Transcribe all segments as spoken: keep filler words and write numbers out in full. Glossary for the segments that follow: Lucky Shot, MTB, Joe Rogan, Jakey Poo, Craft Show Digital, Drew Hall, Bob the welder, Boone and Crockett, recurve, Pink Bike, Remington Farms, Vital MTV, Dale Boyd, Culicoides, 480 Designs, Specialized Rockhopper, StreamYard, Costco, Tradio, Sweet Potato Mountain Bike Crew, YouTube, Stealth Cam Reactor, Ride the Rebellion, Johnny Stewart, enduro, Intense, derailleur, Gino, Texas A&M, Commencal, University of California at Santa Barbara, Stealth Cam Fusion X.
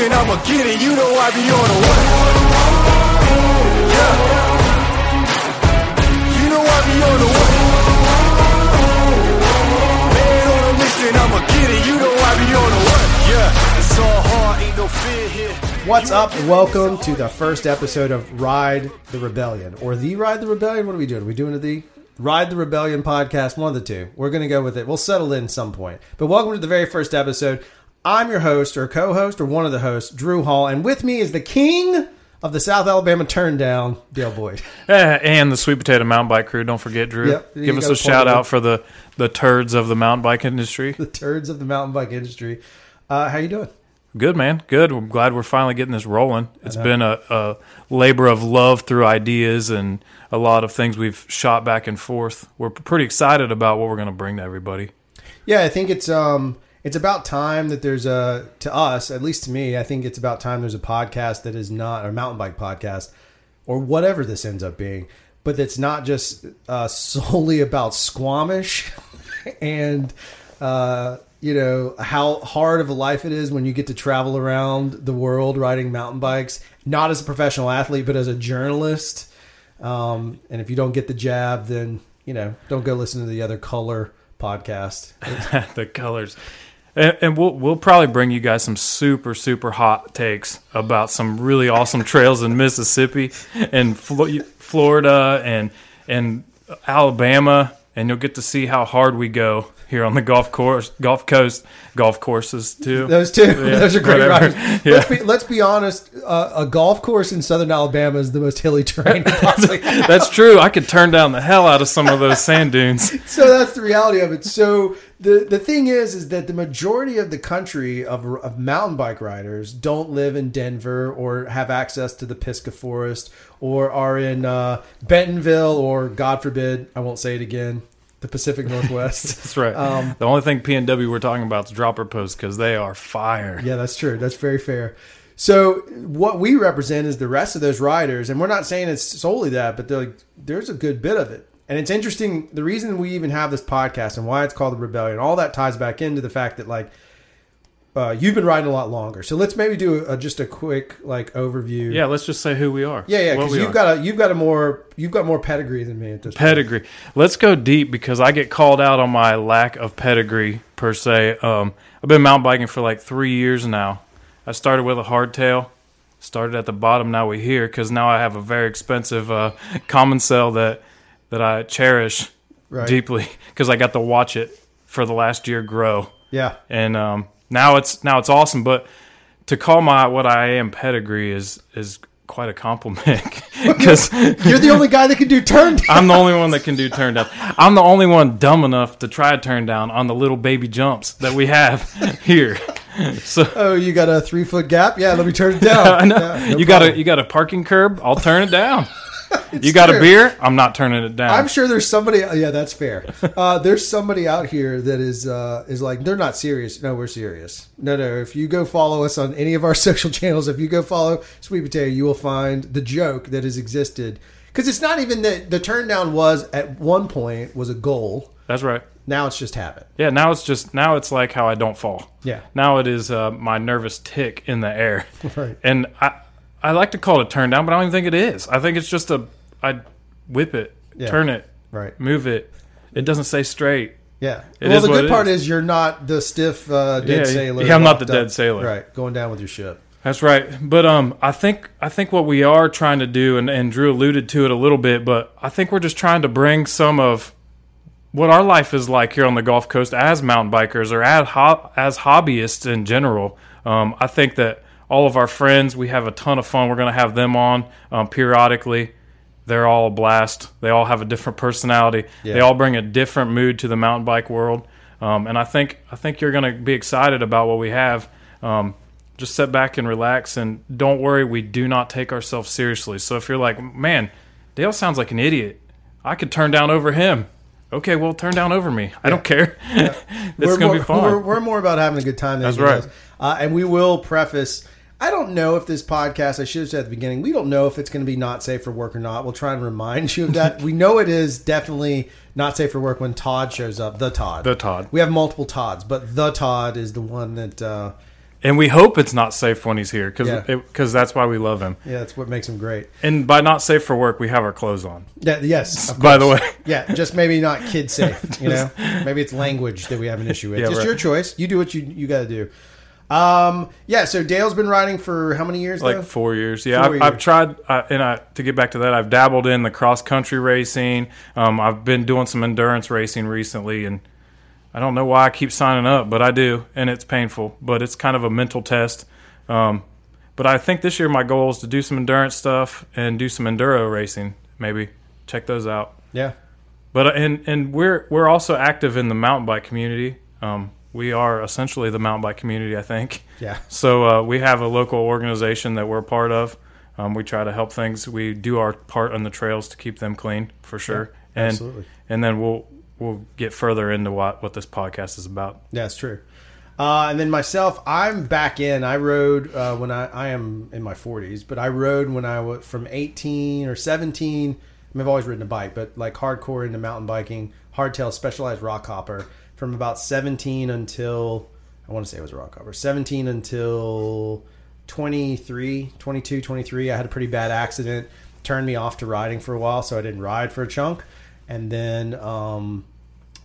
then I'ma get it. You know I be on the way. Yeah. You know I be on the way. Man on a mission, I'ma get it. You know I be on the way. Yeah. It's all hard, ain't no fear here. What's up? Welcome to the first episode of Ride the Rebellion. Or the Ride the Rebellion? What are we doing? Are we doing the Ride the Rebellion podcast? One of the two. We're going to go with it. We'll settle in some point. But welcome to the very first episode. I'm your host or co-host or one of the hosts, Drew Hall. And with me is the king of the South Alabama Turndown, Dale Boyd. And the Sweet Potato Mountain Bike Crew. Don't forget, Drew. Yep, Give us a shout out for the, the turds of the mountain bike industry. The turds of the mountain bike industry. Uh, how you doing? Good, man. Good. I'm glad we're finally getting this rolling. It's been a, a labor of love through ideas and a lot of things we've shot back and forth. We're pretty excited about what we're going to bring to everybody. Yeah, I think it's um, it's about time that there's a, to us, at least to me, I think it's about time there's a podcast that is not a mountain bike podcast or whatever this ends up being, but that's not just uh, solely about Squamish and... Uh, you know, how hard of a life it is when you get to travel around the world riding mountain bikes, not as a professional athlete, but as a journalist. Um, and if you don't get the jab, then, you know, don't go listen to the other color podcast. The colors. And, and we'll we'll probably bring you guys some super, super hot takes about some really awesome trails in Mississippi and Flo- Florida and and Alabama. And you'll get to see how hard we go here on the golf course, golf coast, golf courses too. Those two, yeah, those are great whatever. Riders. Yeah. Let's be, let's be honest. Uh, a golf course in southern Alabama is the most hilly terrain possibly. That's true. I could turn down the hell out of some of those sand dunes. So that's the reality of it. So the the thing is, is that the majority of the country of of mountain bike riders don't live in Denver or have access to the Pisgah Forest or are in uh, Bentonville or, God forbid, I won't say it again, the Pacific Northwest. That's right. Um, the only thing P N W we're talking about is dropper posts because they are fire. Yeah, that's true. That's very fair. So what we represent is the rest of those riders, and we're not saying it's solely that, but like, there's a good bit of it. And it's interesting, the reason we even have this podcast and why it's called The Rebellion, all that ties back into the fact that like uh, you've been riding a lot longer. So let's maybe do a, just a quick like overview. Yeah, let's just say who we are. Yeah, yeah, because you've are. got a you've got a more you've got more pedigree than me at this pedigree. point. Pedigree. Let's go deep because I get called out on my lack of pedigree per se. Um, I've been mountain biking for like three years now. I started with a hardtail. Started at the bottom. Now we're here because now I have a very expensive uh, Commencal that that I cherish right. deeply because I got to watch it for the last year grow. Yeah, and um, now it's now it's awesome. But to call my what I am pedigree is is quite a compliment because you're the only guy that can do turn downs. I'm the only one that can do turn downs. I'm the only one dumb enough to try a turn down on the little baby jumps that we have here. So, oh, you got a three foot gap? Yeah, let me turn it down. I know. Yeah, no you problem. got a you got a parking curb? I'll turn it down. You got true. a beer? I'm not turning it down. I'm sure there's somebody. Yeah, that's fair. Uh, there's somebody out here that is uh, is like they're not serious. No, we're serious. No, no. If you go follow us on any of our social channels, if you go follow Sweet Potato, you will find the joke that has existed because it's not even that the turn down was at one point was a goal. That's right. Now it's just habit. Yeah, now it's just now it's like how I don't fall. Yeah. Now it is uh, my nervous tick in the air. Right. And I I like to call it a turn down, but I don't even think it is. I think it's just a I whip it, yeah. turn it, right, move it. It doesn't stay straight. Yeah. It well, the good part is. is you're not the stiff uh, dead yeah, sailor. Yeah, I'm not the dead up. sailor. Right. Going down with your ship. That's right. But um, I think I think what we are trying to do, and, and Drew alluded to it a little bit, but I think we're just trying to bring some of what our life is like here on the Gulf Coast as mountain bikers or as, ho- as hobbyists in general. Um, I think that all of our friends, we have a ton of fun. We're going to have them on um, periodically. They're all a blast. They all have a different personality. Yeah. They all bring a different mood to the mountain bike world. Um, and I think I think you're going to be excited about what we have. Um, just sit back and relax. And don't worry, we do not take ourselves seriously. So if you're like, man, Dale sounds like an idiot. I could turn down over him. Okay, well, turn down over me. I yeah. don't care. Yeah. It's going to be fun. We're, we're more about having a good time than That's right. Uh, and we will preface, I don't know if this podcast, I should have said at the beginning, we don't know if it's going to be not safe for work or not. We'll try and remind you of that. We know it is definitely not safe for work when Todd shows up. The Todd. The Todd. We have multiple Todds, but the Todd is the one that uh, And we hope it's not safe when he's here, because yeah. that's why we love him. Yeah, that's what makes him great. And by not safe for work, we have our clothes on. Yeah, yes, by the way. Yeah, just maybe not kid safe. You know, maybe it's language that we have an issue with. Yeah, just right. your choice. You do what you you got to do. Um. Yeah. So Dale's been riding for how many years? Like though? four years. Yeah, four I've, years. I've tried, uh, and I to get back to that, I've dabbled in the cross country racing. Um, I've been doing some endurance racing recently, and I don't know why I keep signing up, but I do, and it's painful, but it's kind of a mental test. Um, but I think this year my goal is to do some endurance stuff and do some enduro racing. Maybe check those out. Yeah. But and and we're we're also active in the mountain bike community. Um, we are essentially the mountain bike community, I think. Yeah. So uh, we have a local organization that we're a part of. Um, we try to help things. We do our part on the trails to keep them clean for sure. Yeah, and, absolutely. And then we'll. We'll get further into what, what this podcast is about. That's true. Uh, and then myself, I'm back in. I rode uh, when I, I am in my forties, but I rode when I was from eighteen or seventeen. I mean, I've always ridden a bike, but like hardcore into mountain biking, hardtail, Specialized Rockhopper from about seventeen until, I want to say it was a Rockhopper, seventeen until twenty-three, twenty-two, twenty-three. I had a pretty bad accident, turned me off to riding for a while, so I didn't ride for a chunk. And then um,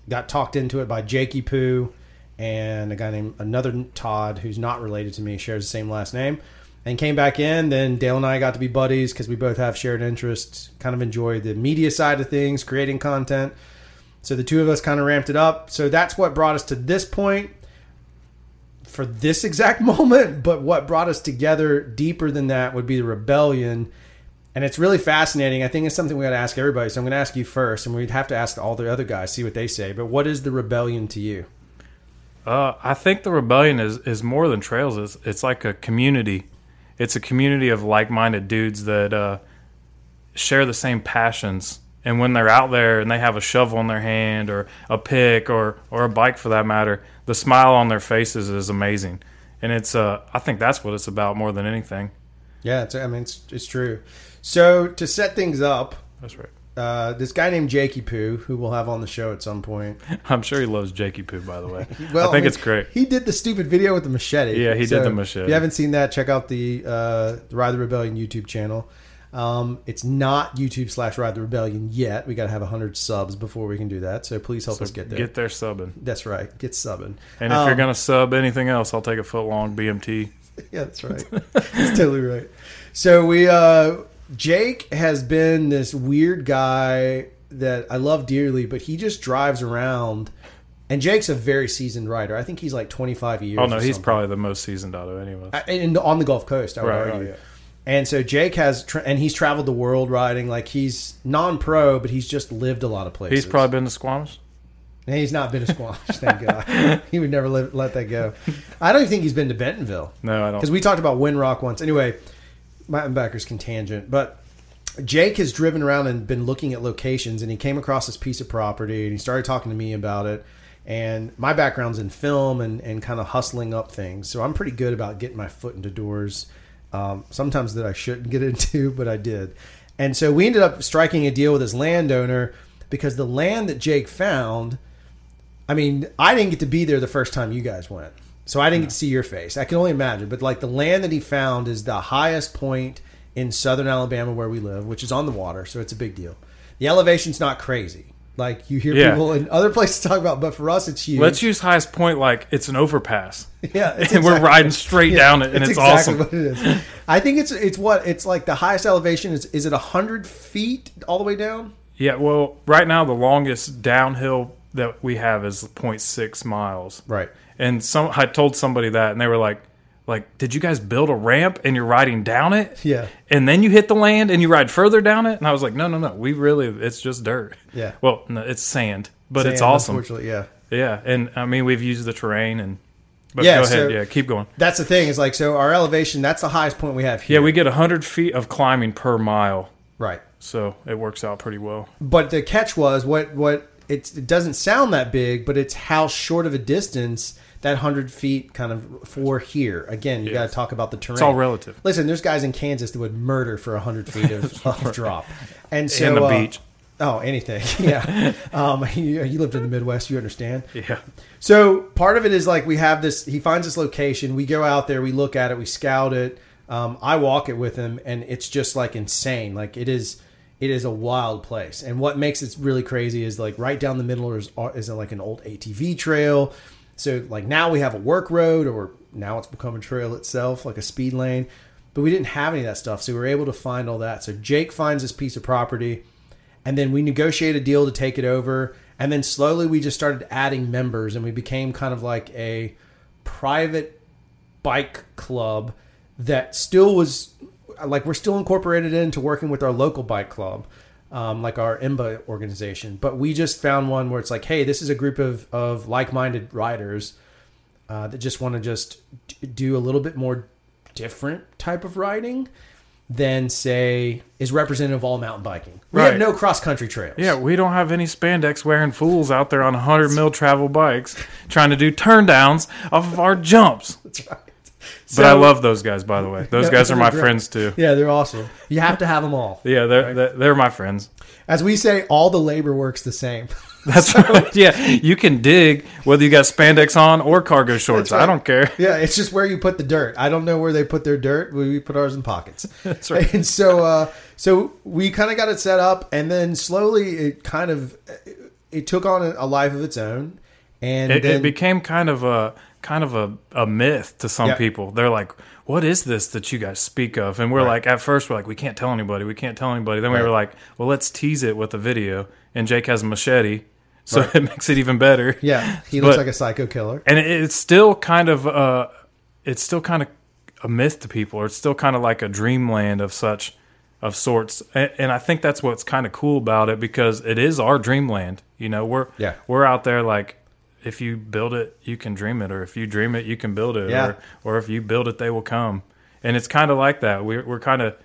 got talked into it by Jakey Poo and a guy named another Todd who's not related to me, shares the same last name, and came back in. Then Dale and I got to be buddies because we both have shared interests, kind of enjoy the media side of things, creating content. So the two of us kind of ramped it up. So that's what brought us to this point for this exact moment. But what brought us together deeper than that would be the Rebellion. And it's really fascinating. I think it's something we got to ask everybody. So I'm going to ask you first, and we'd have to ask all the other guys, see what they say. But what is the Rebellion to you? Uh, I think the Rebellion is, is more than trails. It's, it's like a community. It's a community of like-minded dudes that uh, share the same passions. And when they're out there and they have a shovel in their hand or a pick or, or a bike for that matter, the smile on their faces is amazing. And it's uh, I think that's what it's about more than anything. Yeah, it's, I mean, it's, it's true. So to set things up, that's right. Uh, this guy named Jakey Poo, who we'll have on the show at some point. I'm sure he loves Jakey Poo, by the way. well, I think I mean, it's great. He did the stupid video with the machete. Yeah, he so did the machete. If you haven't seen that, check out the, uh, the Ride the Rebellion YouTube channel. Um, it's not YouTube slash Ride the Rebellion yet. We got to have one hundred subs before we can do that. So please help so us get there. Get there subbing. That's right. Get subbing. And if um, you're going to sub anything else, I'll take a foot long B M T. Yeah, that's right. That's totally right. So we... Uh, Jake has been this weird guy that I love dearly, but he just drives around. And Jake's a very seasoned rider. I think he's like twenty-five years. Oh, no, he's something. Probably the most seasoned out of any of us. And on the Gulf Coast, I would right, argue. Oh, yeah. And so Jake has, tra- and he's traveled the world riding. Like he's non-pro, but he's just lived a lot of places. He's probably been to Squamish. And he's not been to Squamish, thank God. He would never let, let that go. I don't even think he's been to Bentonville. No, I don't. Because we talked about Windrock once. Anyway. Mountain bikers can tangent, but Jake has driven around and been looking at locations, and he came across this piece of property, and he started talking to me about it. And my background's in film and, and kind of hustling up things, so I'm pretty good about getting my foot into doors, um, sometimes that I shouldn't get into, but I did. And so we ended up striking a deal with this landowner because the land that Jake found, I mean, I didn't get to be there the first time you guys went. So I didn't get to see your face. I can only imagine. But like the land that he found is the highest point in southern Alabama where we live, which is on the water. So it's a big deal. The elevation's not crazy. Like you hear yeah. people in other places talk about, but for us, it's huge. Let's use highest point like it's an overpass. Yeah. It's and exactly, we're riding straight yeah, down it, and it's, it's exactly awesome. What it is. I think it's it's what? It's like the highest elevation. Is is it one hundred feet all the way down? Yeah. Well, right now the longest downhill that we have is zero point six miles. Right. And some, I told somebody that, and they were like, "Like, did you guys build a ramp and you're riding down it? Yeah. And then you hit the land and you ride further down it?" And I was like, "No, no, no. We really, it's just dirt. Yeah. Well, no, it's sand, but sand, it's awesome. Unfortunately, yeah. Yeah. And I mean, we've used the terrain and. But yeah, go ahead. So yeah, keep going. That's the thing. Is like, so our elevation, that's the highest point we have here. Yeah, we get one hundred feet of climbing per mile. Right. So it works out pretty well. But the catch was what what it's, it doesn't sound that big, but it's how short of a distance. That one hundred feet kind of for here. Again, you yes. got to talk about the terrain. It's all relative. Listen, there's guys in Kansas that would murder for one hundred feet of, of drop. And so, in the uh, beach. Oh, anything. Yeah. um, you, you lived in the Midwest. You understand. Yeah. So part of it is like we have this, he finds this location. We go out there, we look at it, we scout it. Um, I walk it with him, and it's just like insane. Like it is, it is a wild place. And what makes it really crazy is like right down the middle is, is like an old A T V trail. So like now we have a work road, or now it's become a trail itself, like a speed lane, but we didn't have any of that stuff. So we were able to find all that. So Jake finds this piece of property. And then we negotiated a deal to take it over. And then slowly we just started adding members, and we became kind of like a private bike club that still was like, we're still incorporated into working with our local bike club, um, like our I M B A organization. But we just found one where it's like, hey, this is a group of, of like-minded riders uh, that just want to just do a little bit more different type of riding than, say, is representative of all mountain biking. We right. have no cross-country trails. Yeah, we don't have any spandex-wearing fools out there on one hundred mil travel bikes trying to do turndowns off of our jumps. That's right. So, but I love those guys, by the way. Those guys are my great. friends, too. Yeah, they're awesome. You have to have them all. Yeah, they're, right? they're my friends. As we say, all the labor works the same. That's so, right. Yeah, you can dig whether you got spandex on or cargo shorts. Right. I don't care. Yeah, it's just where you put the dirt. I don't know where they put their dirt. We put ours in pockets. That's right. And so, uh, so we kind of got it set up, and then slowly it kind of it took on a life of its own, and it, then, it became kind of a kind of a, a myth to some yep. people. They're like, what is this that you guys speak of? And we're right. like, at first, we're like, we can't tell anybody. We can't tell anybody. Then right. we were like, well, let's tease it with a video. And Jake has a machete, so right. it makes it even better. Yeah, he looks but, like a psycho killer. And it, it's still kind of uh, it's still kind of a myth to people, or it's still kind of like a dreamland of such of sorts. And, and I think that's what's kind of cool about it, because it is our dreamland. You know, we're yeah. we're out there like, if you build it, you can dream it. Or if you dream it, you can build it. Yeah. Or, or if you build it, they will come. And it's kind of like that. We're, we're kind of,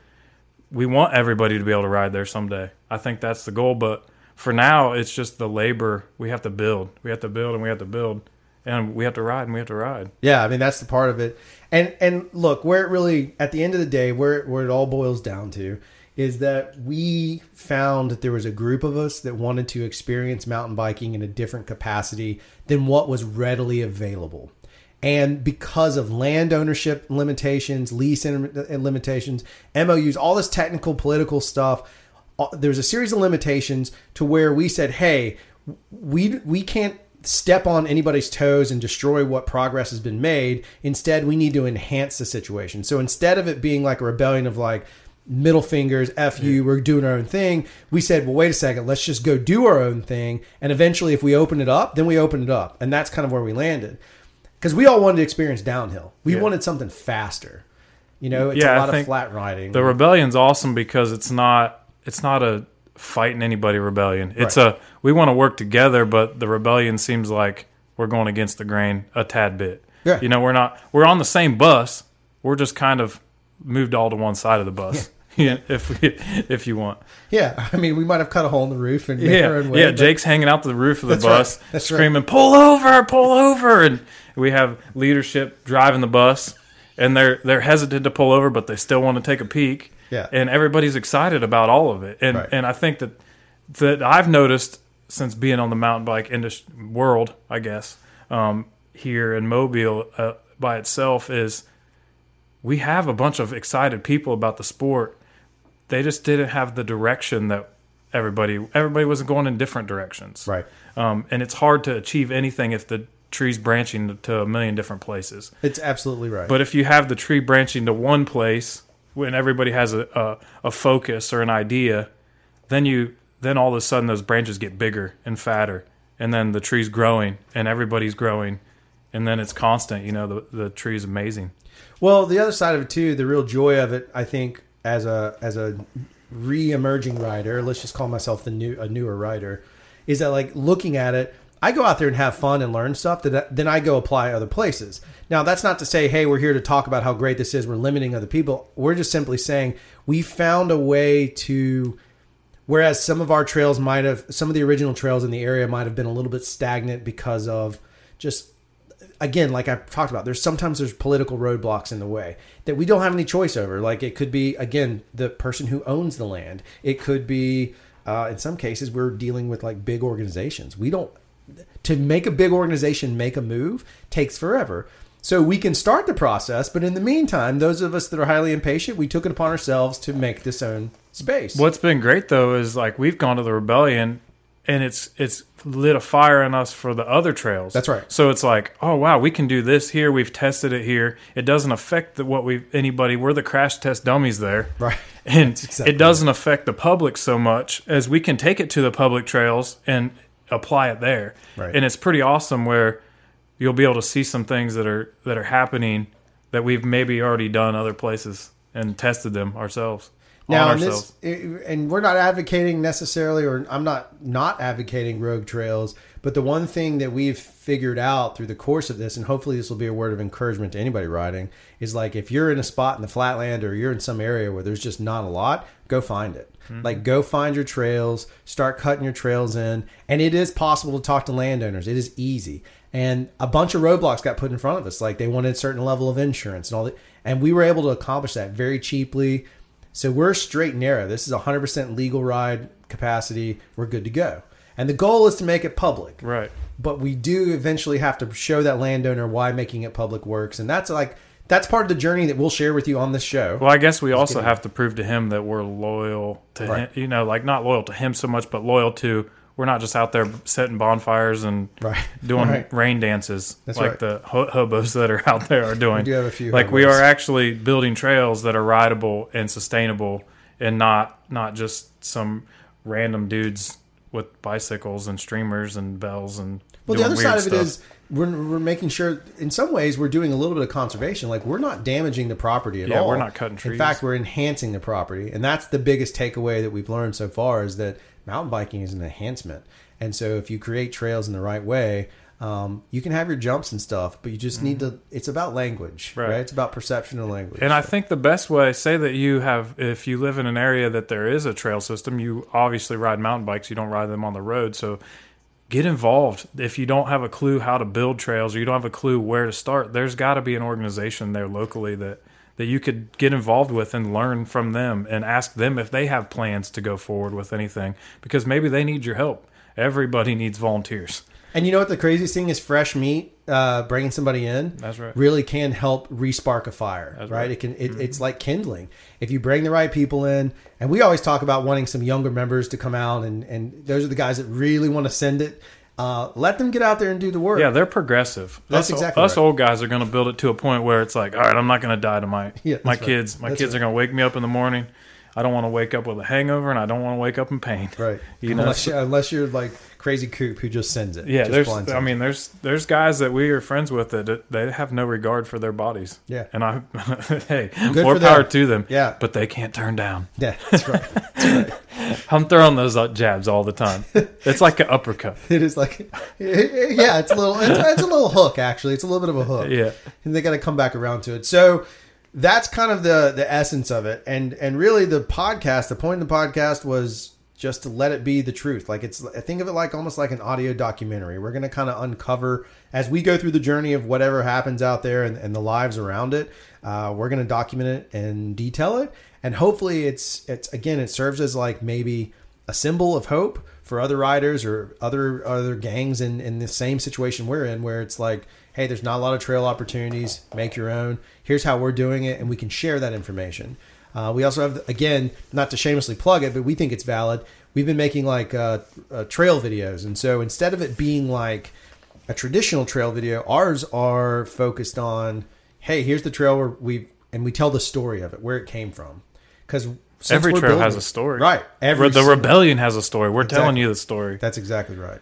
we want everybody to be able to ride there someday. I think that's the goal. But for now, it's just the labor. We have to build. We have to build and we have to build. And we have to ride and we have to ride. Yeah, I mean, that's the part of it. And and look, where it really, at the end of the day, where where it all boils down to is that we found that there was a group of us that wanted to experience mountain biking in a different capacity than what was readily available. And because of land ownership limitations, lease limitations, M O Us, all this technical, political stuff, there's a series of limitations to where we said, hey, we we can't step on anybody's toes and destroy what progress has been made. Instead, we need to enhance the situation. So instead of it being like a rebellion of like, middle fingers, F you, we're doing our own thing. We said, well, wait a second, let's just go do our own thing. And eventually if we open it up, then we open it up. And that's kind of where we landed. Because we all wanted to experience downhill. We yeah. wanted something faster. You know, it's yeah, a lot of flat riding. The rebellion's awesome because it's not it's not a fighting anybody rebellion. It's right. a we want to work together, but the rebellion seems like we're going against the grain a tad bit. Yeah. You know, we're not we're on the same bus. We're just kind of moved all to one side of the bus. Yeah. Yeah, if we, if you want. Yeah, I mean, we might have cut a hole in the roof and made yeah, our own way. Yeah, Jake's hanging out the roof of the that's bus, right, that's screaming, right. "Pull over! Pull over!" And we have leadership driving the bus, and they're they're hesitant to pull over, but they still want to take a peek. Yeah, and everybody's excited about all of it, and right. and I think that that I've noticed since being on the mountain bike industry world, I guess, um, here in Mobile uh, by itself is we have a bunch of excited people about the sport. They just didn't have the direction that everybody, everybody wasn't going in different directions. Right. Um, and it's hard to achieve anything if the tree's branching to a million different places. It's absolutely right. But if you have the tree branching to one place when everybody has a, a, a focus or an idea, then you, then all of a sudden those branches get bigger and fatter, and then the tree's growing and everybody's growing, and then it's constant, you know, the, the tree's amazing. Well, the other side of it too, the real joy of it, I think, as a as a re-emerging rider, let's just call myself the new a newer rider, is that like looking at it, I go out there and have fun and learn stuff that then I go apply other places. Now, that's not to say, hey, we're here to talk about how great this is. We're limiting other people. We're just simply saying we found a way to, whereas some of our trails might have, some of the original trails in the area might have been a little bit stagnant because of just, again, like I've talked about, there's sometimes there's political roadblocks in the way that we don't have any choice over. Like it could be, again, the person who owns the land. It could be Uh, in some cases, we're dealing with like big organizations. We don't, to make a big organization make a move takes forever. So we can start the process, but in the meantime, those of us that are highly impatient, we took it upon ourselves to make this own space. What's been great though is like we've gone to the Rebellion, and it's it's lit a fire in us for the other trails. That's right. So it's like, oh wow, we can do this here. We've tested it here. It doesn't affect the, what we anybody. We're the crash test dummies there, right? And exactly it doesn't right. affect the public so much as we can take it to the public trails and apply it there. Right. And it's pretty awesome where you'll be able to see some things that are that are happening that we've maybe already done other places and tested them ourselves. Now, and, this, and we're not advocating necessarily, or I'm not not advocating rogue trails, but the one thing that we've figured out through the course of this, and hopefully this will be a word of encouragement to anybody riding, is like if you're in a spot in the flatland or you're in some area where there's just not a lot, go find it. Mm-hmm. Like go find your trails, start cutting your trails in, and it is possible to talk to landowners. It is easy. And a bunch of roadblocks got put in front of us. Like they wanted a certain level of insurance and all that. And we were able to accomplish that very cheaply. So we're straight and narrow. This is one hundred percent legal ride capacity. We're good to go. And the goal is to make it public. Right. But we do eventually have to show that landowner why making it public works. And that's like, that's part of the journey that we'll share with you on this show. Well, I guess we Just also kidding. have to prove to him that we're loyal to right. him, you know, like not loyal to him so much, but loyal to... We're not just out there setting bonfires and right. doing right. rain dances That's like right. the hobos that are out there are doing. We do have a few like hobos. We are actually building trails that are rideable and sustainable and not not just some random dudes with bicycles and streamers and bells and well, doing the other side of it stuff. is we're, we're making sure in some ways we're doing a little bit of conservation. Like we're not damaging the property at yeah, all. Yeah, we're not cutting trees. In fact, we're enhancing the property. And that's the biggest takeaway that we've learned so far is that mountain biking is an enhancement. And so if you create trails in the right way, um, you can have your jumps and stuff, but you just mm-hmm. need to, it's about language, right. right? It's about perception of language. And so. I think the best way, say that you have, if you live in an area that there is a trail system, you obviously ride mountain bikes, you don't ride them on the road. So get involved. If you don't have a clue how to build trails or you don't have a clue where to start, there's got to be an organization there locally that, that you could get involved with and learn from them and ask them if they have plans to go forward with anything, because maybe they need your help. Everybody needs volunteers. And you know what the craziest thing is? Fresh meat, uh, bringing somebody in that's right. really can help re-spark a fire, right? right? It can. It, mm-hmm. It's like kindling. If you bring the right people in, and we always talk about wanting some younger members to come out, and, and those are the guys that really want to send it. Uh, let them get out there and do the work. Yeah, they're progressive. That's us, exactly. Us right. old guys are going to build it to a point where it's like, all right, I'm not going to die to my yeah, my right. kids. My that's kids right. are going to wake me up in the morning. I don't want to wake up with a hangover, and I don't want to wake up in pain. Right. You know, unless, unless you're like Crazy Coop who just sends it. Yeah, there's. I it. mean, there's there's guys that we are friends with that they have no regard for their bodies. Yeah. And I, hey, Good more power them. to them. Yeah. But they can't turn down. Yeah, that's right. That's right. I'm throwing those jabs all the time. It's like an uppercut. It is like, yeah, it's a little, it's, it's a little hook actually. It's a little bit of a hook. Yeah, and they got to come back around to it. So that's kind of the the essence of it, and and really the podcast, the point of the podcast was just to let it be the truth. Like it's, think of it like almost like an audio documentary. We're going to kind of uncover as we go through the journey of whatever happens out there and, and the lives around it. Uh, we're going to document it and detail it. And hopefully it's, it's again, it serves as like maybe a symbol of hope for other riders or other, other gangs in, in the same situation we're in, where it's like, hey, there's not a lot of trail opportunities, make your own. Here's how we're doing it. And we can share that information. Uh, we also have, again, not to shamelessly plug it, but we think it's valid. We've been making like uh, uh, trail videos. And so instead of it being like a traditional trail video, ours are focused on, hey, here's the trail where we, and we tell the story of it, where it came from. Because every trail building, has a story, right? Every the story. Rebellion has a story. We're exactly. telling you the story. That's exactly right.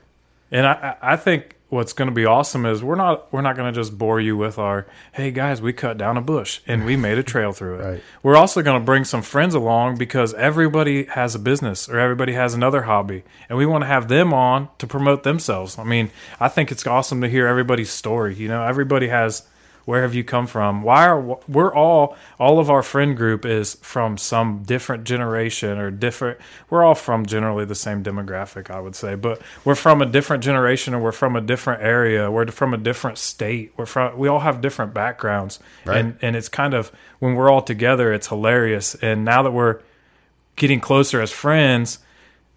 And I, I think what's going to be awesome is we're not we're not going to just bore you with our hey guys, we cut down a bush and we made a trail through it. Right. We're also going to bring some friends along because everybody has a business or everybody has another hobby, and we want to have them on to promote themselves. I mean, I think it's awesome to hear everybody's story. You know, everybody has. Where have you come from? Why are we're all all of our friend group is from some different generation or different. We're all from generally the same demographic, I would say, but we're from a different generation or we're from a different area. We're from a different state. We're from we all have different backgrounds, right. and and it's kind of when we're all together, it's hilarious. And now that we're getting closer as friends,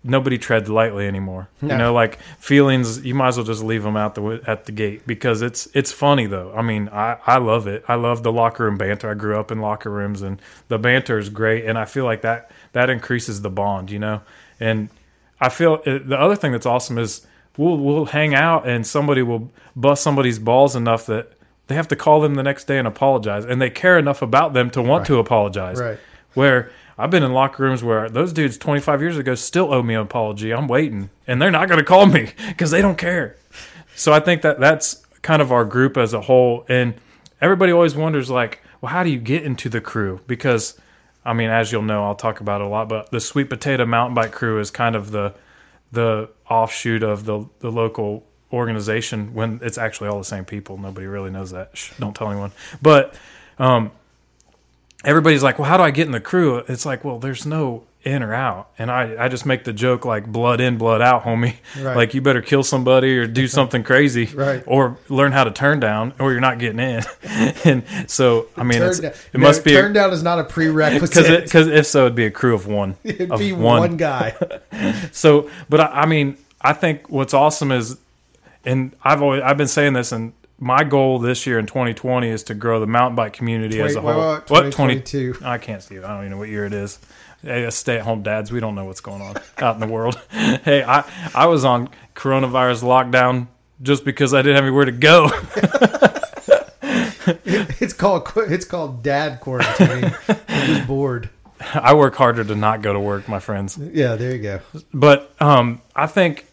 nobody treads lightly anymore. No. You know, like feelings, you might as well just leave them out the at the gate, because it's it's funny though. I mean, I, I love it. I love the locker room banter. I grew up in locker rooms, and the banter is great. And I feel like that that increases the bond, you know. And I feel it, the other thing that's awesome is we'll we'll hang out and somebody will bust somebody's balls enough that they have to call them the next day and apologize, and they care enough about them to want right. to apologize. Right. Where I've been in locker rooms where those dudes twenty-five years ago still owe me an apology. I'm waiting, and they're not going to call me because they don't care. So I think that that's kind of our group as a whole. And everybody always wonders, like, well, how do you get into the crew? Because, I mean, as you'll know, I'll talk about it a lot, but the Sweet Potato Mountain Bike Crew is kind of the the offshoot of the the local organization, when it's actually all the same people. Nobody really knows that. Shh, don't tell anyone. But um everybody's like, well, how do I get in the crew? It's like, well, there's no in or out. And I, I just make the joke, like, blood in, blood out, homie. Right. Like, you better kill somebody or do something crazy. Right. Or learn how to turn down, or you're not getting in. And so, I mean, it's, it no, must be... Turn a, down is not a prerequisite. Because if so, it'd be a crew of one. It'd of be one, one guy. So, but I, I mean, I think what's awesome is, and I've always I've been saying this, and my goal this year in twenty twenty is to grow the mountain bike community twenty, as a whole. Well, what twenty-two? I can't see it. I don't even know what year it is. Hey, stay-at-home dads, we don't know what's going on out in the world. Hey, I, I was on coronavirus lockdown just because I didn't have anywhere to go. It's called it's called dad quarantine. I'm just bored. I work harder to not go to work, my friends. Yeah, there you go. But um, I think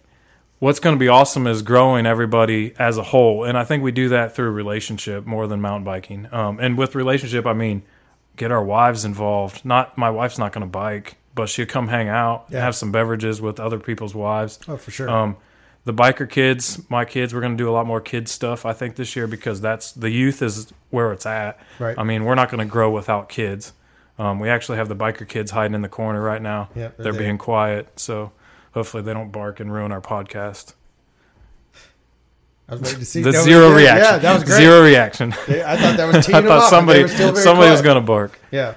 what's going to be awesome is growing everybody as a whole. And I think we do that through relationship more than mountain biking. Um, and with relationship, I mean, get our wives involved. Not my wife's not going to bike, but she'll come hang out, yeah. have some beverages with other people's wives. Oh, for sure. Um, the biker kids, my kids, we're going to do a lot more kids stuff, I think, this year, because that's the youth is where it's at. Right. I mean, we're not going to grow without kids. Um, we actually have the biker kids hiding in the corner right now. Yep, they're they're being quiet, so... Hopefully they don't bark and ruin our podcast. I was waiting to see the no, zero reaction. Yeah, that was great. Zero reaction. I thought that was teeing them up. Somebody, somebody quiet. was going to bark. Yeah.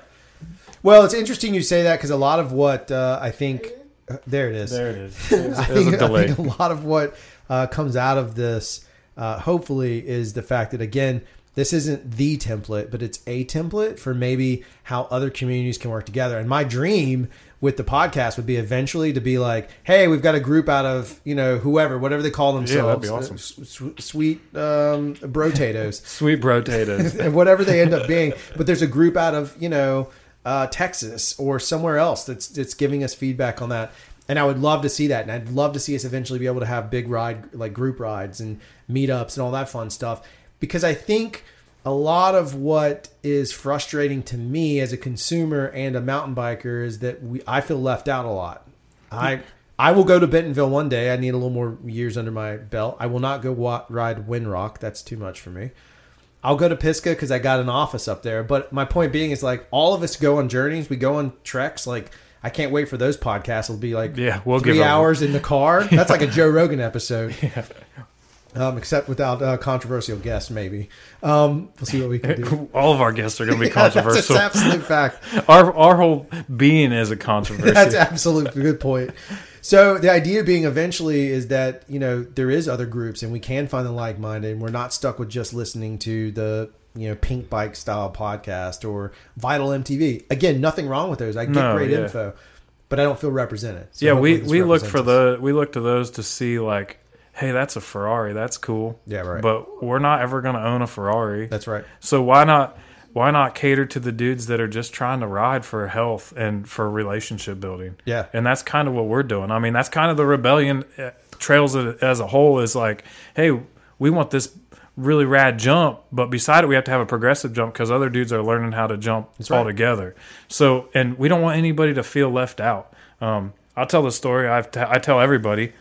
Well, it's interesting you say that, because a lot of what uh, I think uh, there it is. There it is. There's, I, there's think, a delay. I think a lot of what uh, comes out of this, uh, hopefully, is the fact that, again, this isn't the template, but it's a template for maybe how other communities can work together. And my dream with the podcast would be eventually to be like, hey, we've got a group out of, you know, whoever, whatever they call themselves. Yeah, that'd be awesome. Sweet, sweet um, brotatoes. Sweet brotatoes. Whatever they end up being. But there's a group out of, you know, uh, Texas or somewhere else that's, that's giving us feedback on that. And I would love to see that. And I'd love to see us eventually be able to have big ride, like group rides and meetups and all that fun stuff. Because I think a lot of what is frustrating to me as a consumer and a mountain biker is that we, I feel left out a lot. I I will go to Bentonville one day. I need a little more years under my belt. I will not go wa- ride Windrock. That's too much for me. I'll go to Pisgah because I got an office up there. But my point being is, like, all of us go on journeys. We go on treks. Like, I can't wait for those podcasts. It'll be like yeah, we'll three give hours in the car. That's yeah. like a Joe Rogan episode. Yeah. Um, except without uh, controversial guests, maybe. Um, we'll see what we can do. All of our guests are going to be controversial. Yeah, that's an absolute fact. Our our whole being is a controversy. That's absolutely a good point. So the idea being eventually is that, you know, there is other groups and we can find the like-minded, and we're not stuck with just listening to the, you know, Pink Bike style podcast or Vital M T V. Again, nothing wrong with those. I get no, great yeah. info, but I don't feel represented. So yeah, we, we look for the we look to those to see, like, hey, that's a Ferrari. That's cool. Yeah, right. But we're not ever going to own a Ferrari. That's right. So why not why not cater to the dudes that are just trying to ride for health and for relationship building? Yeah. And that's kind of what we're doing. I mean, that's kind of the Rebellion Trails as a whole is like, hey, we want this really rad jump, but beside it, we have to have a progressive jump because other dudes are learning how to jump right. all together. So, and we don't want anybody to feel left out. Um, I'll tell the story. I've t- I tell everybody.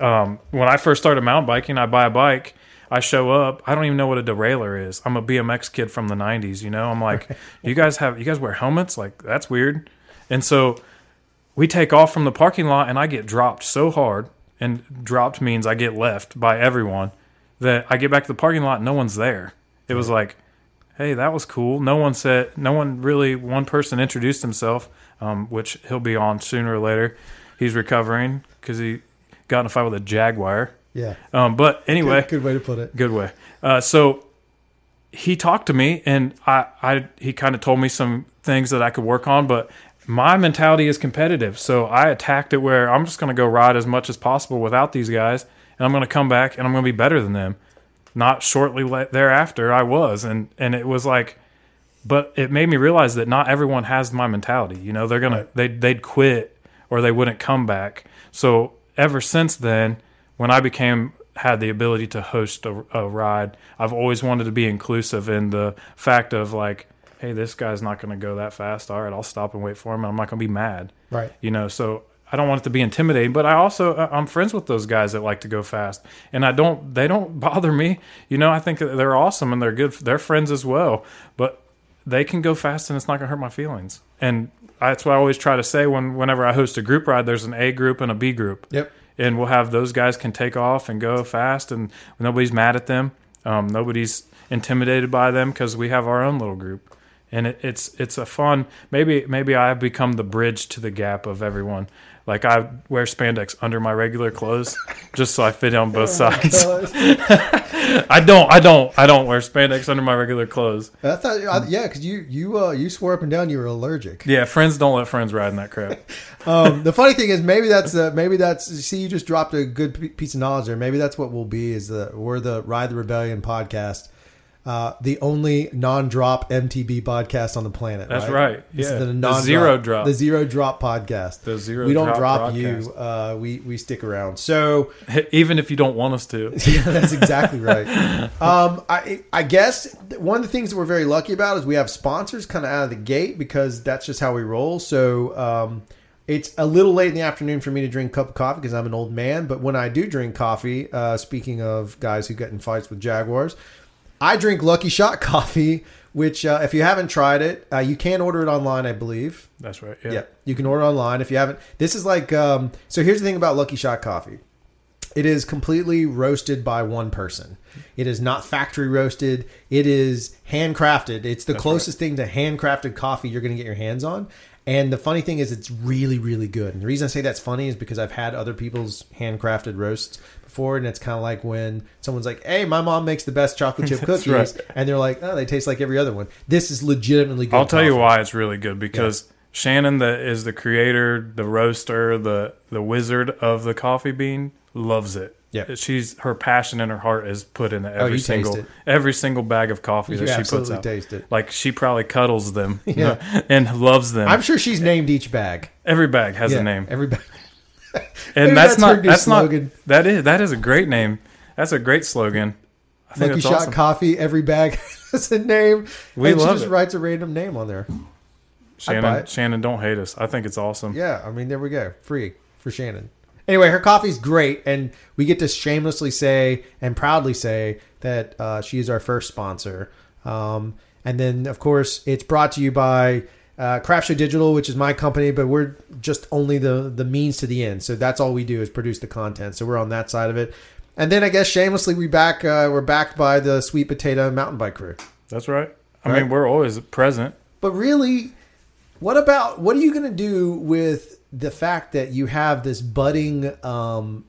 Um, when I first started mountain biking, I buy a bike, I show up, I don't even know what a derailleur is. I'm a B M X kid from the nineties, you know? I'm like, right. you guys have, you guys wear helmets? Like, that's weird. And so we take off from the parking lot and I get dropped so hard, and dropped means I get left by everyone, that I get back to the parking lot and no one's there. It was like, hey, that was cool. No one said, no one really, one person introduced himself, um, which he'll be on sooner or later. He's recovering because he got in a fight with a jaguar. Yeah. Um, but anyway. Good, good way to put it. Good way. Uh, so he talked to me, and I, I he kind of told me some things that I could work on, but my mentality is competitive. So I attacked it where I'm just going to go ride as much as possible without these guys, and I'm going to come back, and I'm going to be better than them. Not shortly thereafter, I was. And, and it was like, but it made me realize that not everyone has my mentality. You know, they're going right. to, they'd, they'd quit or they wouldn't come back. So ever since then, when I became, had the ability to host a, a ride, I've always wanted to be inclusive in the fact of like, hey, this guy's not going to go that fast. All right, I'll stop and wait for him. I'm not going to be mad. Right. You know, so I don't want it to be intimidating, but I also, I'm friends with those guys that like to go fast, and I don't, they don't bother me. You know, I think that they're awesome and they're good. They're friends as well, but they can go fast and it's not gonna hurt my feelings. And that's what I always try to say when, whenever I host a group ride, there's an A group and a B group. Yep. And we'll have those guys can take off and go fast, and nobody's mad at them. Um, nobody's intimidated by them, 'cause we have our own little group. And it, it's, it's a fun, maybe, maybe I've become the bridge to the gap of everyone. Like, I wear spandex under my regular clothes just so I fit on both oh sides. I don't, I don't, I don't wear spandex under my regular clothes. I thought, I, yeah, because you, you, uh, you swore up and down you were allergic. Yeah, friends don't let friends ride in that crap. um, the funny thing is, maybe that's, uh, maybe that's. See, you just dropped a good piece of knowledge there. Maybe that's what we'll be. Is the we're the Ride the Rebellion podcast. Uh, the only non-drop M T B podcast on the planet. That's right. right. Yeah. The, the zero drop. The zero drop podcast. The zero drop. We don't drop, drop you. Uh, we, we stick around. So even if you don't want us to. Yeah, that's exactly right. um, I, I guess one of the things that we're very lucky about is we have sponsors kind of out of the gate, because that's just how we roll. So um, it's a little late in the afternoon for me to drink a cup of coffee because I'm an old man. But when I do drink coffee, uh, speaking of guys who get in fights with jaguars, I drink Lucky Shot coffee, which uh, if you haven't tried it, uh, you can order it online, I believe. That's right. Yeah. yeah. You can order online if you haven't. This is like, um, so here's the thing about Lucky Shot coffee. It is completely roasted by one person. It is not factory roasted. It is handcrafted. It's the That's closest right. thing to handcrafted coffee you're going to get your hands on. And the funny thing is, it's really, really good. And the reason I say that's funny is because I've had other people's handcrafted roasts before, and it's kind of like when someone's like, hey, my mom makes the best chocolate chip cookies. Right. And they're like, oh, they taste like every other one. This is legitimately good. I'll tell coffee. you why it's really good, because yeah. Shannon the, is the creator, the roaster, the, the wizard of the coffee bean, loves it. Yeah, she's her passion and her heart is put into every oh, single every single bag of coffee you that she puts out. Taste it. Like, she probably cuddles them yeah. and loves them. I'm sure she's named each bag. Every bag has yeah, a name. Every bag. And Maybe that's, that's not that's slogan. not that is that is a great name. That's a great slogan. I think Lucky Shot awesome. Coffee. Every bag has a name. We and love she just it. writes a random name on there. Shannon, Shannon, don't hate us. I think it's awesome. Yeah, I mean, there we go. Free for Shannon. Anyway, her coffee's great, and we get to shamelessly say and proudly say that uh, she is our first sponsor. Um, and then, of course, it's brought to you by uh, Craft Show Digital, which is my company, but we're just only the, the means to the end. So that's all we do is produce the content. So we're on that side of it. And then, I guess, shamelessly, we back, uh, we're backed by the Sweet Potato Mountain Bike Crew. That's right. I all mean, right? we're always present. But really, what about what are you going to do with the fact that you have this budding um,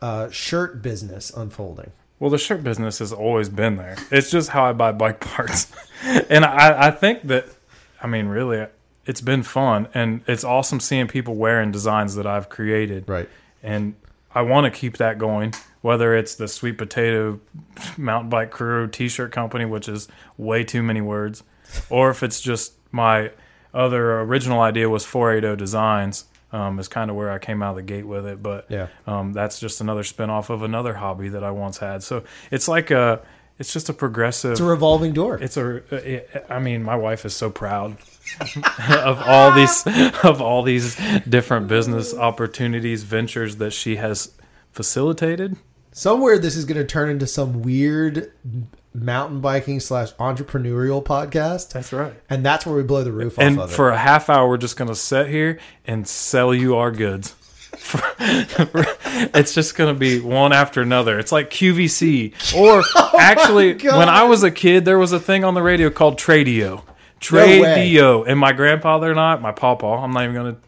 uh, shirt business unfolding? Well, the shirt business has always been there. It's just how I buy bike parts. And I, I think that, I mean, really, it's been fun. And it's awesome seeing people wearing designs that I've created. Right. And I want to keep that going, whether it's the Sweet Potato Mountain Bike Crew t-shirt company, which is way too many words, or if it's just my... Other original idea was four eighty Designs, um, is kind of where I came out of the gate with it. But yeah. um, that's just another spinoff of another hobby that I once had. So it's like a, it's just a progressive. It's a revolving door. It's a, it, I mean, my wife is so proud of all these, of all these different business opportunities, ventures that she has facilitated. Somewhere this is going to turn into some weird mountain biking slash entrepreneurial podcast. That's right. And that's where we blow the roof off of it. And for a half hour, we're just going to sit here and sell you our goods. It's just going to be one after another. It's like Q V C. Or oh actually, when I was a kid, there was a thing on the radio called Tradio. Tradio. No way. And my grandfather and I, my pawpaw, I'm not even going to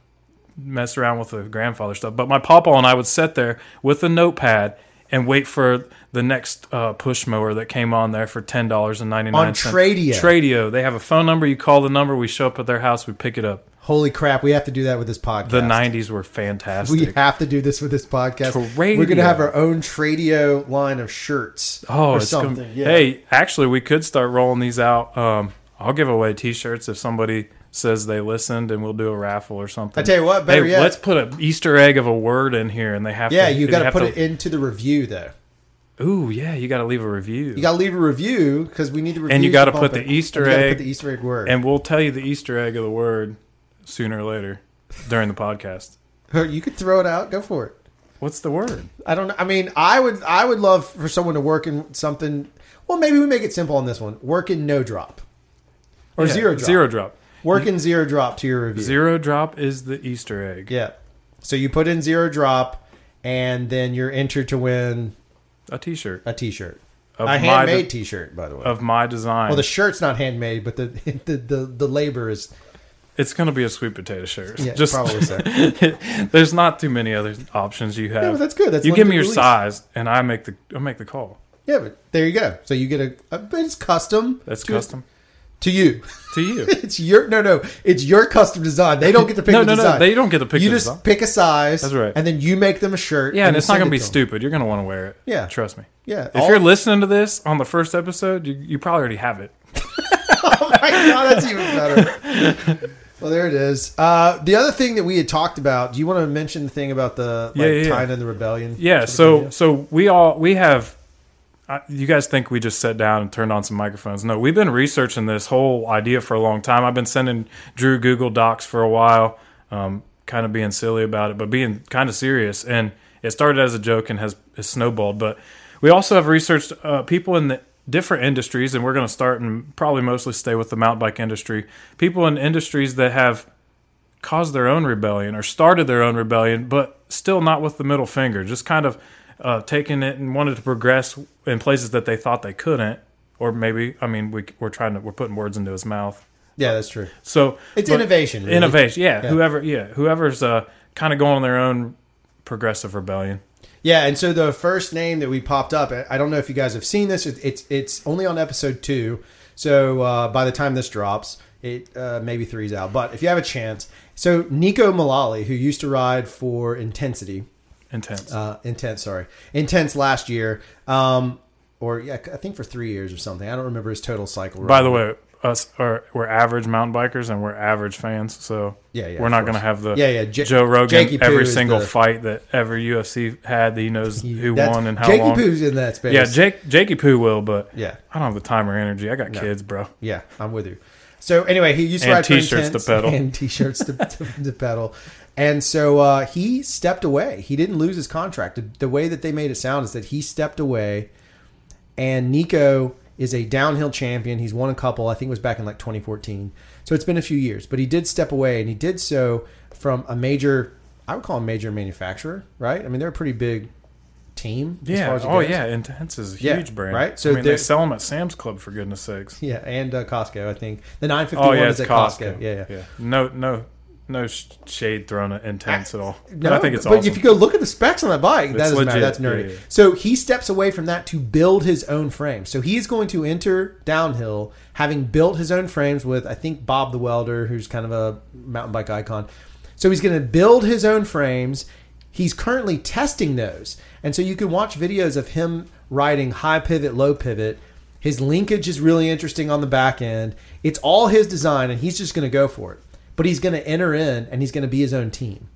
messed around with the grandfather stuff. But my papa and I would sit there with a notepad and wait for the next uh, push mower that came on there for ten dollars and ninety-nine cents. On Tradio. Tradio. They have a phone number. You call the number. We show up at their house. We pick it up. Holy crap. We have to do that with this podcast. The nineties were fantastic. We have to do this with this podcast. Tradio. We're going to have our own Tradio line of shirts oh, or something. Gonna, yeah. Hey, actually, we could start rolling these out. Um, I'll give away T-shirts if somebody says they listened, and we'll do a raffle or something. I tell you what, better hey, yet, let's put an Easter egg of a word in here, and they have yeah, to. Yeah, you got to put it into the review, though. Ooh, yeah, you got to leave a review. You got to leave a review because we need the review. And you got to put the Easter egg. Put the Easter egg word, and we'll tell you the Easter egg of the word sooner or later during the podcast. You could throw it out. Go for it. What's the word? I don't know. I mean, I would, I would love for someone to work in something. Well, maybe we make it simple on this one. Work in no drop or yeah, zero drop. Zero drop. Work in zero drop to your review. Zero drop is the Easter egg. Yeah. So you put in zero drop, and then you're entered to win a t-shirt. A t-shirt. Of a handmade de- t-shirt, by the way. Of my design. Well, the shirt's not handmade, but the the the, the labor is. It's going to be a sweet potato shirt. Yeah, just, probably so. There's not too many other options you have. No, but that's good. That's you give me your release. Size, and I make the I make the call. Yeah, but there you go. So you get a, a it's custom. That's to, custom. To you. To you. It's your no no. It's your custom design. They don't get to pick no, the no, design. No, no, they don't get to pick you the design. You just pick a size. That's right. And then you make them a shirt. Yeah, and, and it's not gonna be stupid. You're gonna want to wear it. Yeah. Trust me. Yeah. If all you're listening to this on the first episode, you, you probably already have it. Oh my god, that's even better. Well, there it is. Uh, the other thing that we had talked about, do you want to mention the thing about the like yeah, yeah, tying yeah. in the rebellion? Yeah, so so we all we have I, you guys think we just sat down and turned on some microphones. No, we've been researching this whole idea for a long time. I've been sending Drew Google Docs for a while, um, kind of being silly about it, but being kind of serious. And it started as a joke and has, has snowballed. But we also have researched uh, people in the different industries, and we're going to start and probably mostly stay with the mountain bike industry. People in industries that have caused their own rebellion or started their own rebellion, but still not with the middle finger, just kind of Uh, taking it and wanted to progress in places that they thought they couldn't, or maybe I mean we, we're trying to we're putting words into his mouth. Yeah, that's true. So it's innovation, really. innovation. Yeah, yeah, whoever, yeah, whoever's uh, kind of going on their own progressive rebellion. Yeah, and so the first name that we popped up, I don't know if you guys have seen this. It's it's only on episode two, so uh, by the time this drops, it uh, maybe three's out. But if you have a chance, so Nico Mullally, who used to ride for Intensity. Intense. Uh, intense, sorry. Intense last year, um, or yeah, I think for three years or something. I don't remember his total cycle. Right? By the way, us are we're average mountain bikers and we're average fans, so yeah, yeah, we're not going to have the yeah, yeah. J- Joe Rogan every single the, fight that ever U F C had that he knows who won and how Jakey long. Jakey Poo's in that space. Yeah, Jake, Jakey Poo will, but yeah. I don't have the time or energy. I got no. kids, bro. Yeah, I'm with you. So anyway, he used to ride for Intense. And t-shirts to pedal. And t-shirts to, to, to pedal. And so uh, he stepped away. He didn't lose his contract. The, the way that they made it sound is that he stepped away, and Nico is a downhill champion. He's won a couple. I think it was back in like twenty fourteen. So it's been a few years. But he did step away, and he did so from a major, I would call him major manufacturer, right? I mean, they're a pretty big team. Yeah. As far as oh, goes. Yeah. Intense is a huge yeah, brand. Right. So I mean, they sell them at Sam's Club, for goodness sakes. Yeah. And uh, Costco, I think. The nine fifty-one oh, yeah, is at Costco. Costco. Yeah, yeah. Yeah. No, no. No shade thrown at Intense I, at all. No, I think it's awesome. But if you go look at the specs on that bike, that doesn't matter. That's nerdy. Yeah, yeah. So he steps away from that to build his own frame. So he is going to enter downhill having built his own frames with, I think, Bob the welder, who's kind of a mountain bike icon. So he's going to build his own frames. He's currently testing those. And so you can watch videos of him riding high pivot, low pivot. His linkage is really interesting on the back end. It's all his design, and he's just going to go for it. But he's going to enter in, and he's going to be his own team.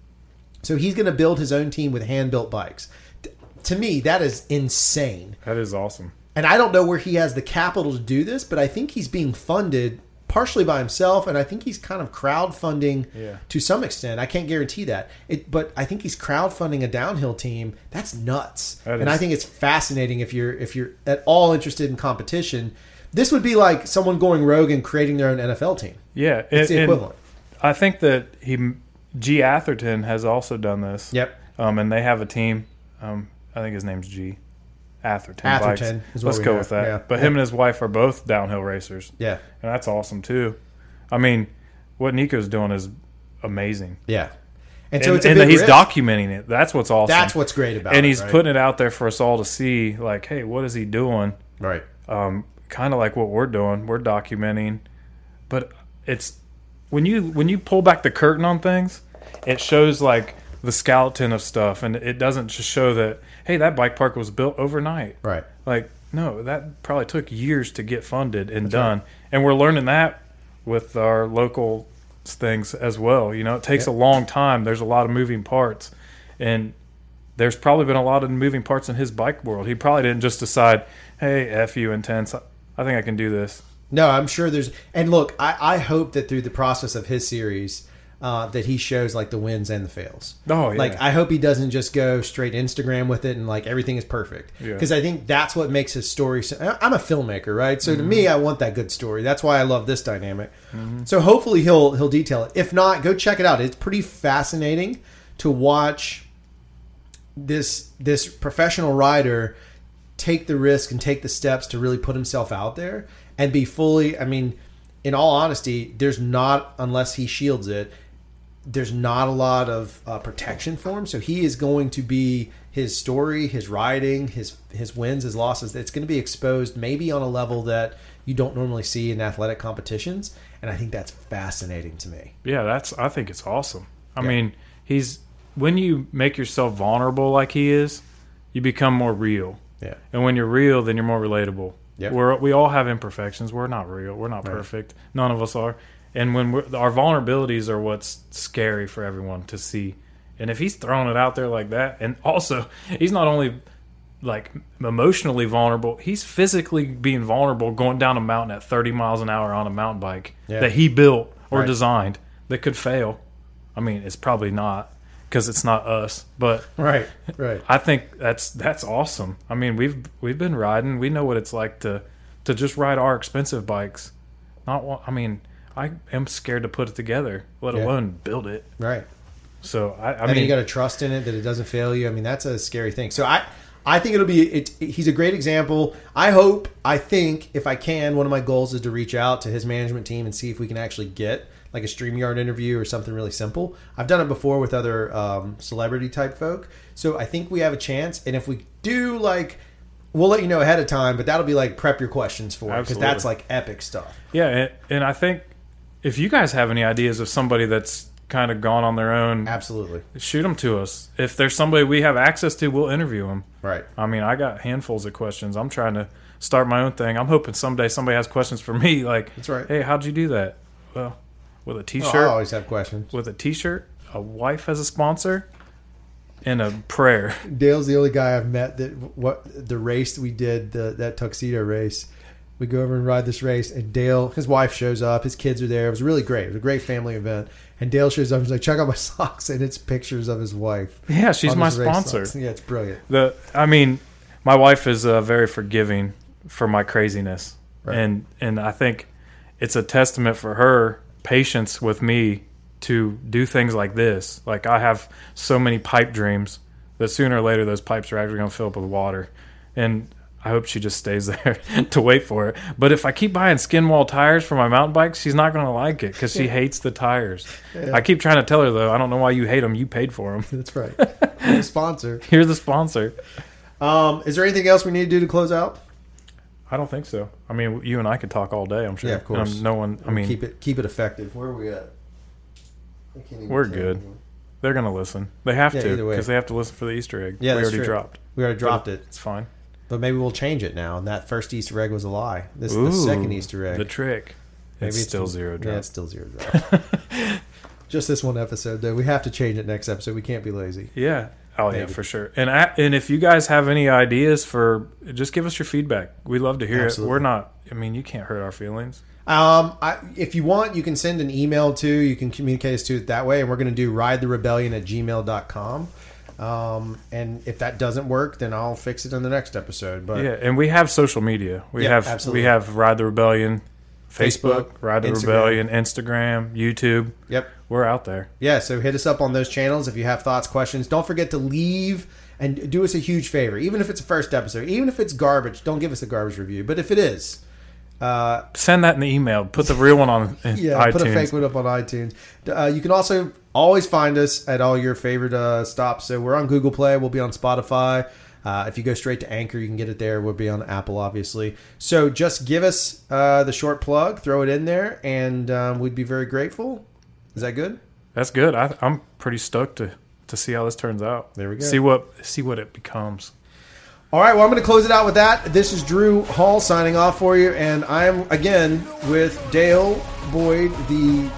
So he's going to build his own team with hand-built bikes. T- to me, that is insane. That is awesome. And I don't know where he has the capital to do this, but I think he's being funded partially by himself, and I think he's kind of crowdfunding yeah. to some extent. I can't guarantee that. It, but I think he's crowdfunding a downhill team. That's nuts. That and I think it's fascinating if you're if you're at all interested in competition. This would be like someone going rogue and creating their own N F L team. Yeah. It, it's the equivalent. It, I think that he G Atherton has also done this. Yep. Um, and they have a team. Um, I think his name's G Atherton. Atherton Bikes. Is what Let's we go have. With that. Yeah. But yeah. him and his wife are both downhill racers. Yeah. And that's awesome too. I mean, what Nico's doing is amazing. Yeah. And, and so it's a and big he's risk. documenting it. That's what's awesome. That's what's great about and it. And he's right? putting it out there for us all to see, like, hey, what is he doing? Right. Um, kind of like what we're doing. We're documenting. But it's when you when you pull back the curtain on things, it shows like the skeleton of stuff, and it doesn't just show that, hey, that bike park was built overnight. Right. Like, no, that probably took years to get funded and That's done. Right. And we're learning that with our local things as well. You know, it takes yep. a long time. There's a lot of moving parts, and there's probably been a lot of moving parts in his bike world. He probably didn't just decide, hey, F you Intense, I think I can do this. No, I'm sure there's, and look, I, I hope that through the process of his series uh, that he shows like the wins and the fails. Oh yeah. Like I hope he doesn't just go straight Instagram with it and like everything is perfect. Yeah. Cause I think that's what makes his story. So, I'm a filmmaker, right? So mm-hmm. to me, I want that good story. That's why I love this dynamic. Mm-hmm. So hopefully he'll, he'll detail it. If not, go check it out. It's pretty fascinating to watch this, this professional rider take the risk and take the steps to really put himself out there and be fully, I mean, in all honesty, there's not, unless he shields it, there's not a lot of uh, protection for him. So he is going to be his story, his riding, his his wins, his losses. It's going to be exposed maybe on a level that you don't normally see in athletic competitions. And I think that's fascinating to me. Yeah, that's. I think it's awesome. I yeah. mean, he's when you make yourself vulnerable like he is, you become more real. Yeah. And when you're real, then you're more relatable. Yep. We're, we all have imperfections. We're not real. We're not right. perfect. None of us are. And when we're, our vulnerabilities are what's scary for everyone to see. And if he's throwing it out there like that, and also he's not only like emotionally vulnerable, he's physically being vulnerable going down a mountain at thirty miles an hour on a mountain bike yeah. that he built or right. designed that could fail. I mean, it's probably not because it's not us. But right, right. I think that's that's awesome. I mean, we've we've been riding. We know what it's like to to just ride our expensive bikes. Not, I mean, I am scared to put it together, let yeah. alone build it. Right. So I, I and mean, then you got to trust in it that it doesn't fail you. I mean, that's a scary thing. So I, I think it'll be. It, it, he's a great example. I hope. I think if I can, one of my goals is to reach out to his management team and see if we can actually get like a StreamYard interview or something really simple. I've done it before with other um, celebrity type folk. So I think we have a chance. And if we do, like, we'll let you know ahead of time, but that'll be like prep your questions for it because that's like epic stuff. Yeah. And, and I think if you guys have any ideas of somebody that's kind of gone on their own, absolutely shoot them to us. If there's somebody we have access to, we'll interview them. Right. I mean, I got handfuls of questions. I'm trying to start my own thing. I'm hoping someday somebody has questions for me. Like, that's right. Hey, how'd you do that? Well, with a t-shirt. Oh, I always have questions. With a t-shirt, a wife as a sponsor, and a prayer. Dale's the only guy I've met that what the race we did, the, that tuxedo race, we go over and ride this race, and Dale, his wife shows up, his kids are there. It was really great. It was a great family event. And Dale shows up, he's like, check out my socks, and it's pictures of his wife. Yeah, she's my sponsor. Socks. Yeah, it's brilliant. The, I mean, my wife is uh, very forgiving for my craziness. Right. And, and I think it's a testament for her patience with me to do things like this. Like, I have so many pipe dreams that sooner or later those pipes are actually going to fill up with water, and I hope she just stays there to wait for it. But if I keep buying skin wall tires for my mountain bikes, she's not going to like it because she hates the tires. Yeah. I keep trying to tell her, though, I don't know why you hate them. You paid for them. That's right. You're the sponsor. You're the sponsor. Um is there anything else we need to do to close out? I don't think so. I mean, you and I could talk all day, I'm sure. Yeah, of course. Um, no one, I mean, keep it keep it effective. Where are we at? I can't even we're good. Anything. They're going to listen. They have yeah, to because they have to listen for the Easter egg. Yeah, we that's already true. dropped. We already dropped but it. It's fine. But maybe we'll change it now. And that first Easter egg was a lie. This Ooh, is the second Easter egg. The trick. Maybe it's, it's still zero drop. Yeah, it's still zero drop. Just this one episode, though. We have to change it next episode. We can't be lazy. Yeah. Oh, yeah, for sure. And I, and if you guys have any ideas for, just give us your feedback. We love to hear Absolutely. it. We're not, I mean, you can't hurt our feelings. Um, I, if you want, you can send an email to, you can communicate us to it that way. And we're going to do ride the rebellion at gmail dot com. Um, and if that doesn't work, then I'll fix it in the next episode. But yeah, and we have social media. We yeah, have, absolutely. we have Ride the Rebellion, Facebook, Facebook Ride the Instagram. Rebellion, Instagram, YouTube. Yep. We're out there. Yeah, so hit us up on those channels if you have thoughts, questions. Don't forget to leave and do us a huge favor. Even if it's a first episode, even if it's garbage, don't give us a garbage review. But if it is, Uh, Send that in the email. Put the real one on yeah, iTunes. Yeah, put a fake one up on iTunes. Uh, you can also always find us at all your favorite uh, stops. So we're on Google Play. We'll be on Spotify. Uh, if you go straight to Anchor, you can get it there. We'll be on Apple, obviously. So just give us uh, the short plug. Throw it in there, and um, we'd be very grateful. Is that good? That's good. I, I'm pretty stoked to, to see how this turns out. There we go. See what see what it becomes. All right, well, I'm going to close it out with that. This is Drew Hall signing off for you, and I am, again, with Dale Boyd, the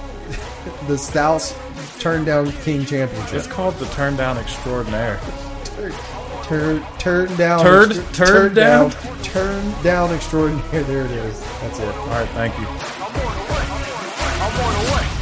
the South's Turn Down King Championship. It's called the Turn Down Extraordinaire. Turn, turn, turn Down. Turd, extra, turn, turn down. down. Turn Down Extraordinaire. There it is. That's it. All right, thank you. I'm going away. I'm going away.